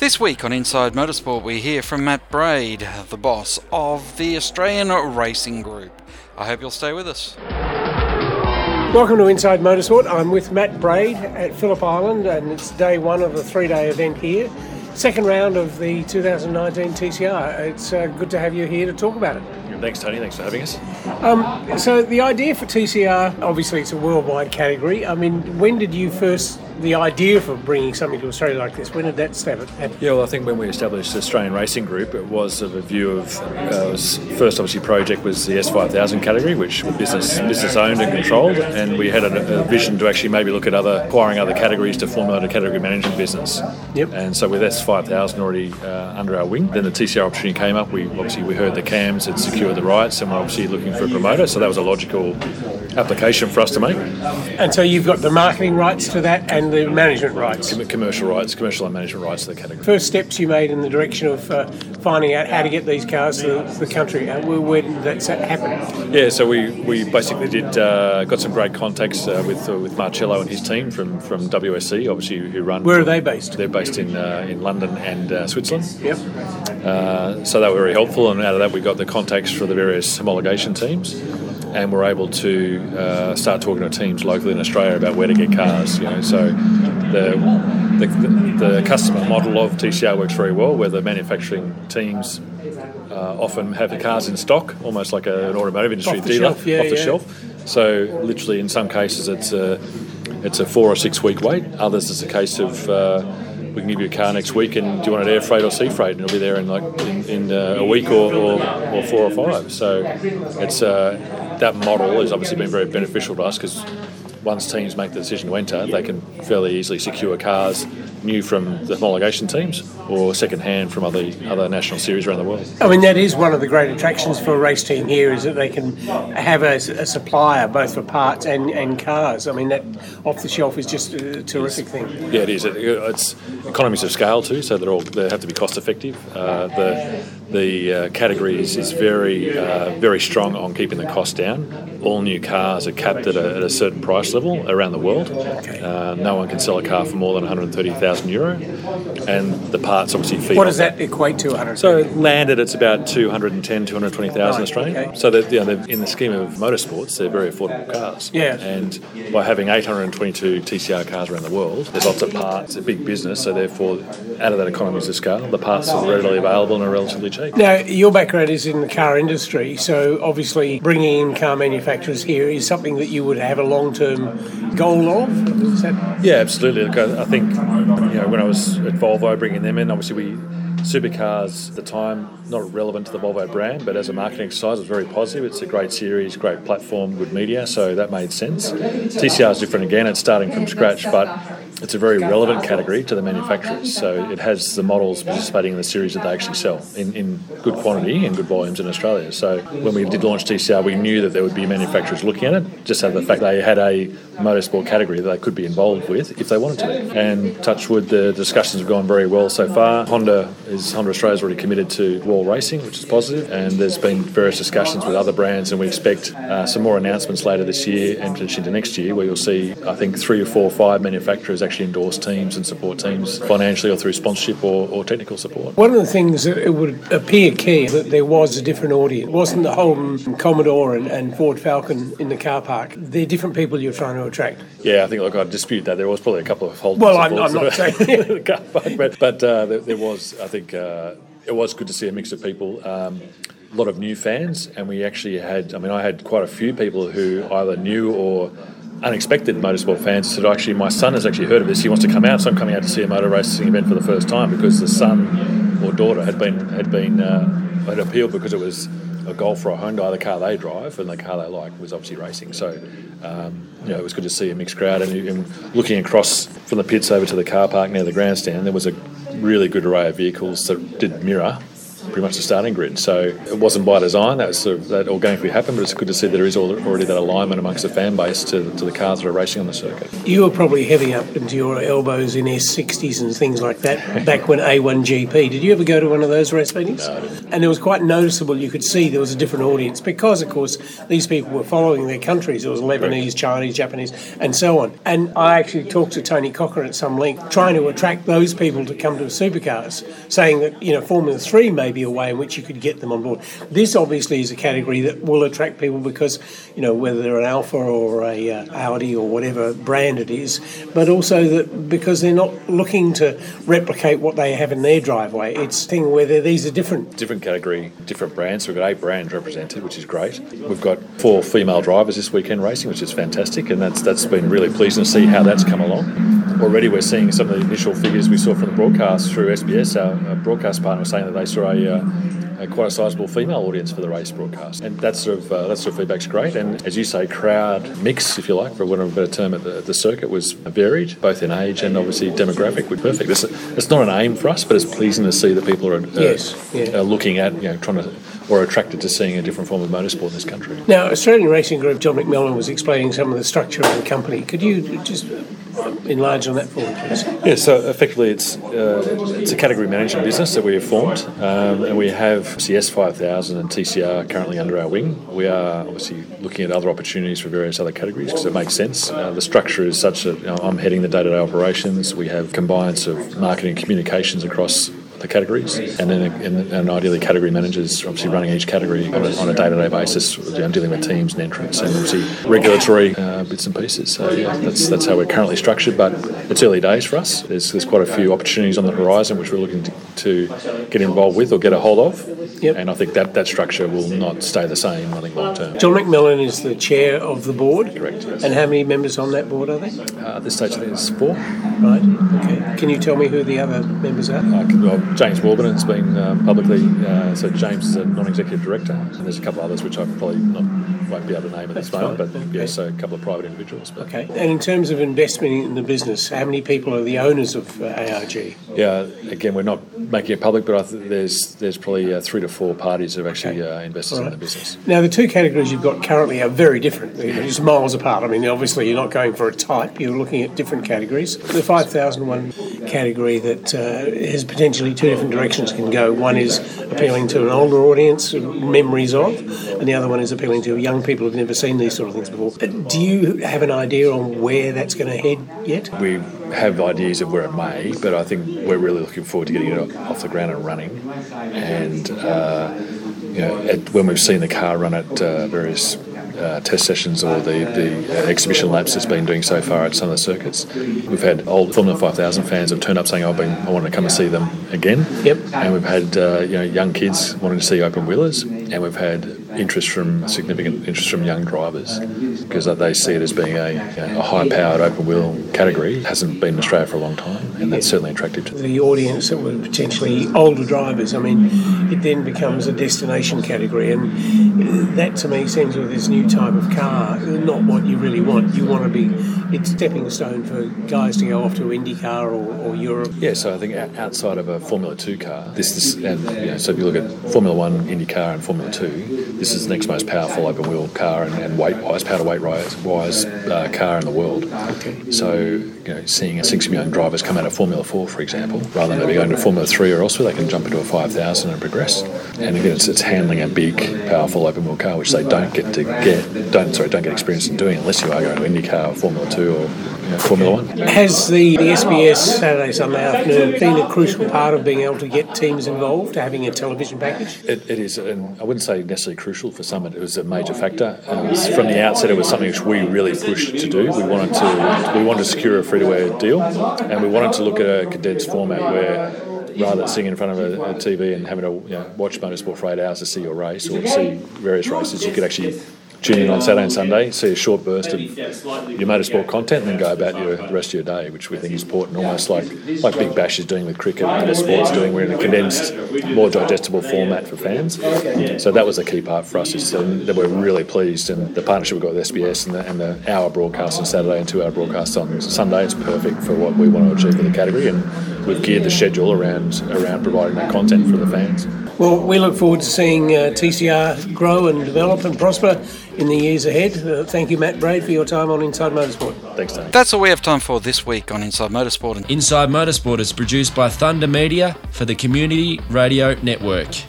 This week on Inside Motorsport, we hear from Matt Braid, the boss of the Australian Racing Group. I hope you'll stay with us. Welcome to Inside Motorsport. I'm with Matt Braid at Phillip Island, and it's day one of the three-day event here. Second round of the 2019 TCR. It's good to have you here to talk about it. Thanks, Tony. Thanks for having us. So the idea for TCR, obviously it's a worldwide category. I mean, when did you first, the idea for bringing something to Australia like this, when did that happen? Yeah, well, I think when we established the Australian Racing Group, it was of a view of, first obviously project was the S5000 category, which the business owned and controlled, and we had a vision to actually maybe look at acquiring other categories to formulate a category management business. Yep. And so with S5000 already under our wing, then the TCR opportunity came up. We heard the CAMs had secured the rights, and we're obviously looking for a promoter, so that was a logical application for us to make. And so you've got the marketing rights to that and the management rights? Commercial and management rights to the category. First steps you made in the direction of finding out how to get these cars to the country, and where did that happen? Yeah, so we basically did got some great contacts with Marcello and his team from WSC, obviously, who run... Where are they based? They're based in London and Switzerland. Yep. So they were very helpful, and out of that we got the contacts for the various homologation teams, and we're able to start talking to teams locally in Australia about where to get cars. You know, so the customer model of TCR works very well, where the manufacturing teams often have the cars in stock, almost like an automotive industry dealer off the shelf. So literally, in some cases, it's a 4 or 6 week wait. Others, it's a case of we can give you a car next week, and do you want it air freight or sea freight? And it'll be there in a week or 4 or 5. So it's that model has obviously been very beneficial to us, because once teams make the decision to enter, they can fairly easily secure cars new from the homologation teams or second-hand from other national series around the world. I mean, that is one of the great attractions for a race team here, is that they can have a supplier both for parts and cars. I mean, that off-the-shelf is just a terrific thing. Yeah, it is. It's economies of scale too, so they have to be cost-effective. The category is very, very strong on keeping the cost down. All new cars are capped at a certain price level around the world. No one can sell a car for more than €130,000, and the parts obviously feed. What does that equate to? So landed, it's about 210,000 to 220,000 Australian. Okay. So that, you know, in the scheme of motorsports, they're very affordable cars. Yeah. And by having 822 TCR cars around the world, there's lots of parts. It's a big business, so therefore, out of that economies of scale, the parts are readily available and are relatively cheap. Now, your background is in the car industry, so obviously bringing in car manufacturers here is something that you would have a long-term goal of? Is that... Yeah, absolutely. Look, I think, when I was at Volvo, bringing them in, obviously supercars at the time, not relevant to the Volvo brand, but as a marketing exercise, it was very positive. It's a great series, great platform, good media, so that made sense. TCR is different again. It's starting from scratch, but it's a very relevant category to the manufacturers, so it has the models participating in the series that they actually sell in good quantity and good volumes in Australia. So when we did launch TCR, we knew that there would be manufacturers looking at it, just out of the fact they had a motorsport category that they could be involved with if they wanted to. And touch wood, the discussions have gone very well so far. Honda Australia's already committed to wall racing, which is positive, and there's been various discussions with other brands, and we expect some more announcements later this year and into next year, where you'll see, I think, 3 or 4 or 5 manufacturers actually endorse teams and support teams financially or through sponsorship or technical support. One of the things that it would appear key that there was a different audience. It wasn't the Holden Commodore and Ford Falcon in the car park. They're different people you're trying to attract. Yeah, I think, look, I'd dispute that. There was probably a couple of Holdens. Well, I'm not saying the car park, but there was, I think, it was good to see a mix of people. A lot of new fans, and we actually had, I had quite a few people who either knew or unexpected motorsport fans said, actually, my son has actually heard of this, he wants to come out, so I'm coming out to see a motor racing event for the first time, because the son or daughter had appealed, because it was a Golf or a Hyundai, the car they drive, and the car they like was obviously racing. So it was good to see a mixed crowd, and looking across from the pits over to the car park near the grandstand, there was a really good array of vehicles that did mirror pretty much the starting grid. So it wasn't by design, that organically happened, but it's good to see that there is already that alignment amongst the fan base to the cars that are racing on the circuit. You were probably heavy up into your elbows in S60s and things like that back when A1GP. Did you ever go to one of those race meetings? No, I didn't. And it was quite noticeable, you could see there was a different audience because, of course, these people were following their countries. There was Lebanese, Chinese, Japanese, and so on. And I actually talked to Tony Cocker at some length trying to attract those people to come to supercars, saying that, you know, Formula 3 may be a way in which you could get them on board. This obviously is a category that will attract people because, you know, whether they're an Alpha or a Audi or whatever brand it is, but also that because they're not looking to replicate what they have in their driveway. It's a thing where these are different. Different category, different brands. We've got 8 brands represented, which is great. We've got 4 female drivers this weekend racing, which is fantastic, and that's been really pleasing to see how that's come along. Already we're seeing some of the initial figures we saw from the broadcast through SBS. Our broadcast partner was saying that they saw a quite a sizable female audience for the race broadcast. And that sort of feedback's great. And as you say, crowd mix, if you like, for want of a better term, at the circuit was varied, both in age and obviously demographic. We're perfect. It's not an aim for us, but it's pleasing to see that people are looking at, you know, trying to... or attracted to seeing a different form of motorsport in this country. Now, Australian Racing Group, John McMillan was explaining some of the structure of the company. Could you just enlarge on that for me, please? Yeah, so effectively it's a category management business that we have formed, and we have S5000 and TCR currently under our wing. We are obviously looking at other opportunities for various other categories because it makes sense. The structure is such that, you know, I'm heading the day-to-day operations. We have combines of marketing and communications across the categories, and then and ideally category managers obviously running each category on a day-to-day basis, dealing with teams and entrants and obviously regulatory bits and pieces. So yeah, that's how we're currently structured, but it's early days for us. There's quite a few opportunities on the horizon which we're looking to get involved with or get a hold of, yep. And I think that structure will not stay the same, I think, long term. John McMillan is the chair of the board. Correct, yes. And how many members on that board are there? At this stage I think there's 4. Right, okay. Can you tell me who the other members are? James Warburton has been publicly, so James is a non-executive director, and there's a couple others which I probably won't be able to name at this moment, but okay. Yeah, so a couple of private individuals. But. Okay, and in terms of investment in the business, how many people are the owners of ARG? Yeah, again, we're not making it public, but there's probably 3 to 4 parties that have actually invested in the business. Now, the two categories you've got currently are very different. They're just miles apart. I mean, obviously you're not going for a type, you're looking at different categories. The 5001 category that has potentially 2 different directions can go. One is appealing to an older audience, memories of, and the other one is appealing to young people who've never seen these sort of things before. Do you have an idea on where that's going to head yet? We have ideas of where it may, but I think we're really looking forward to getting it off the ground and running. And you know, when we've seen the car run at various test sessions or the exhibition laps it's been doing so far at some of the circuits. We've had old Formula 5000 fans have turned up saying, I want to come and see them again. Yep. And we've had young kids wanting to see open wheelers, and we've had significant interest from young drivers because they see it as being a high-powered open wheel category. It hasn't been in Australia for a long time, and that's certainly attractive to them. The audience that were potentially older drivers, I mean, it then becomes a destination category, and that to me seems with this new type of car not what you really want. You want to be, it's a stepping stone for guys to go off to IndyCar or Europe. Yeah, so I think outside of a Formula 2 car, so if you look at Formula 1, IndyCar and Formula 2, this is the next most powerful open wheel car and weight-wise, power-to-weight-wise car in the world. Okay. So, you know, seeing a 6 million drivers come out of Formula 4, for example, rather than maybe going to Formula 3 or elsewhere, they can jump into a 5000 and progress. And again, it's handling a big, powerful open wheel car, which they don't get experience in doing unless you are going to IndyCar or Formula 2 or Formula 1. Has the SBS Saturday, Sunday afternoon been a crucial part of being able to get teams involved, having a television package? It is, and I wouldn't say necessarily crucial for some, it was a major factor. From the outset, it was something which we really pushed to do. We wanted to secure a free-to-air deal, and we wanted to look at a condensed format where rather than sitting in front of a TV and having to watch motorsport for 8 hours to see your race or to see various races, you could actually tune in on Saturday and Sunday, see a short burst of your motorsport content, and then go about the rest of your day, which we think is important, almost like Big Bash is doing with cricket and other sports doing. We're in a condensed, more digestible format for fans. So that was the key part for us, is that we're really pleased, and the partnership we've got with SBS and the hour broadcast on Saturday and 2-hour broadcast on Sunday is perfect for what we want to achieve for the category, and we've geared the schedule around providing that content for the fans. Well, we look forward to seeing TCR grow and develop and prosper in the years ahead. Thank you, Matt Braid, for your time on Inside Motorsport. Thanks, Tony. That's all we have time for this week on Inside Motorsport. Inside Motorsport is produced by Thunder Media for the Community Radio Network.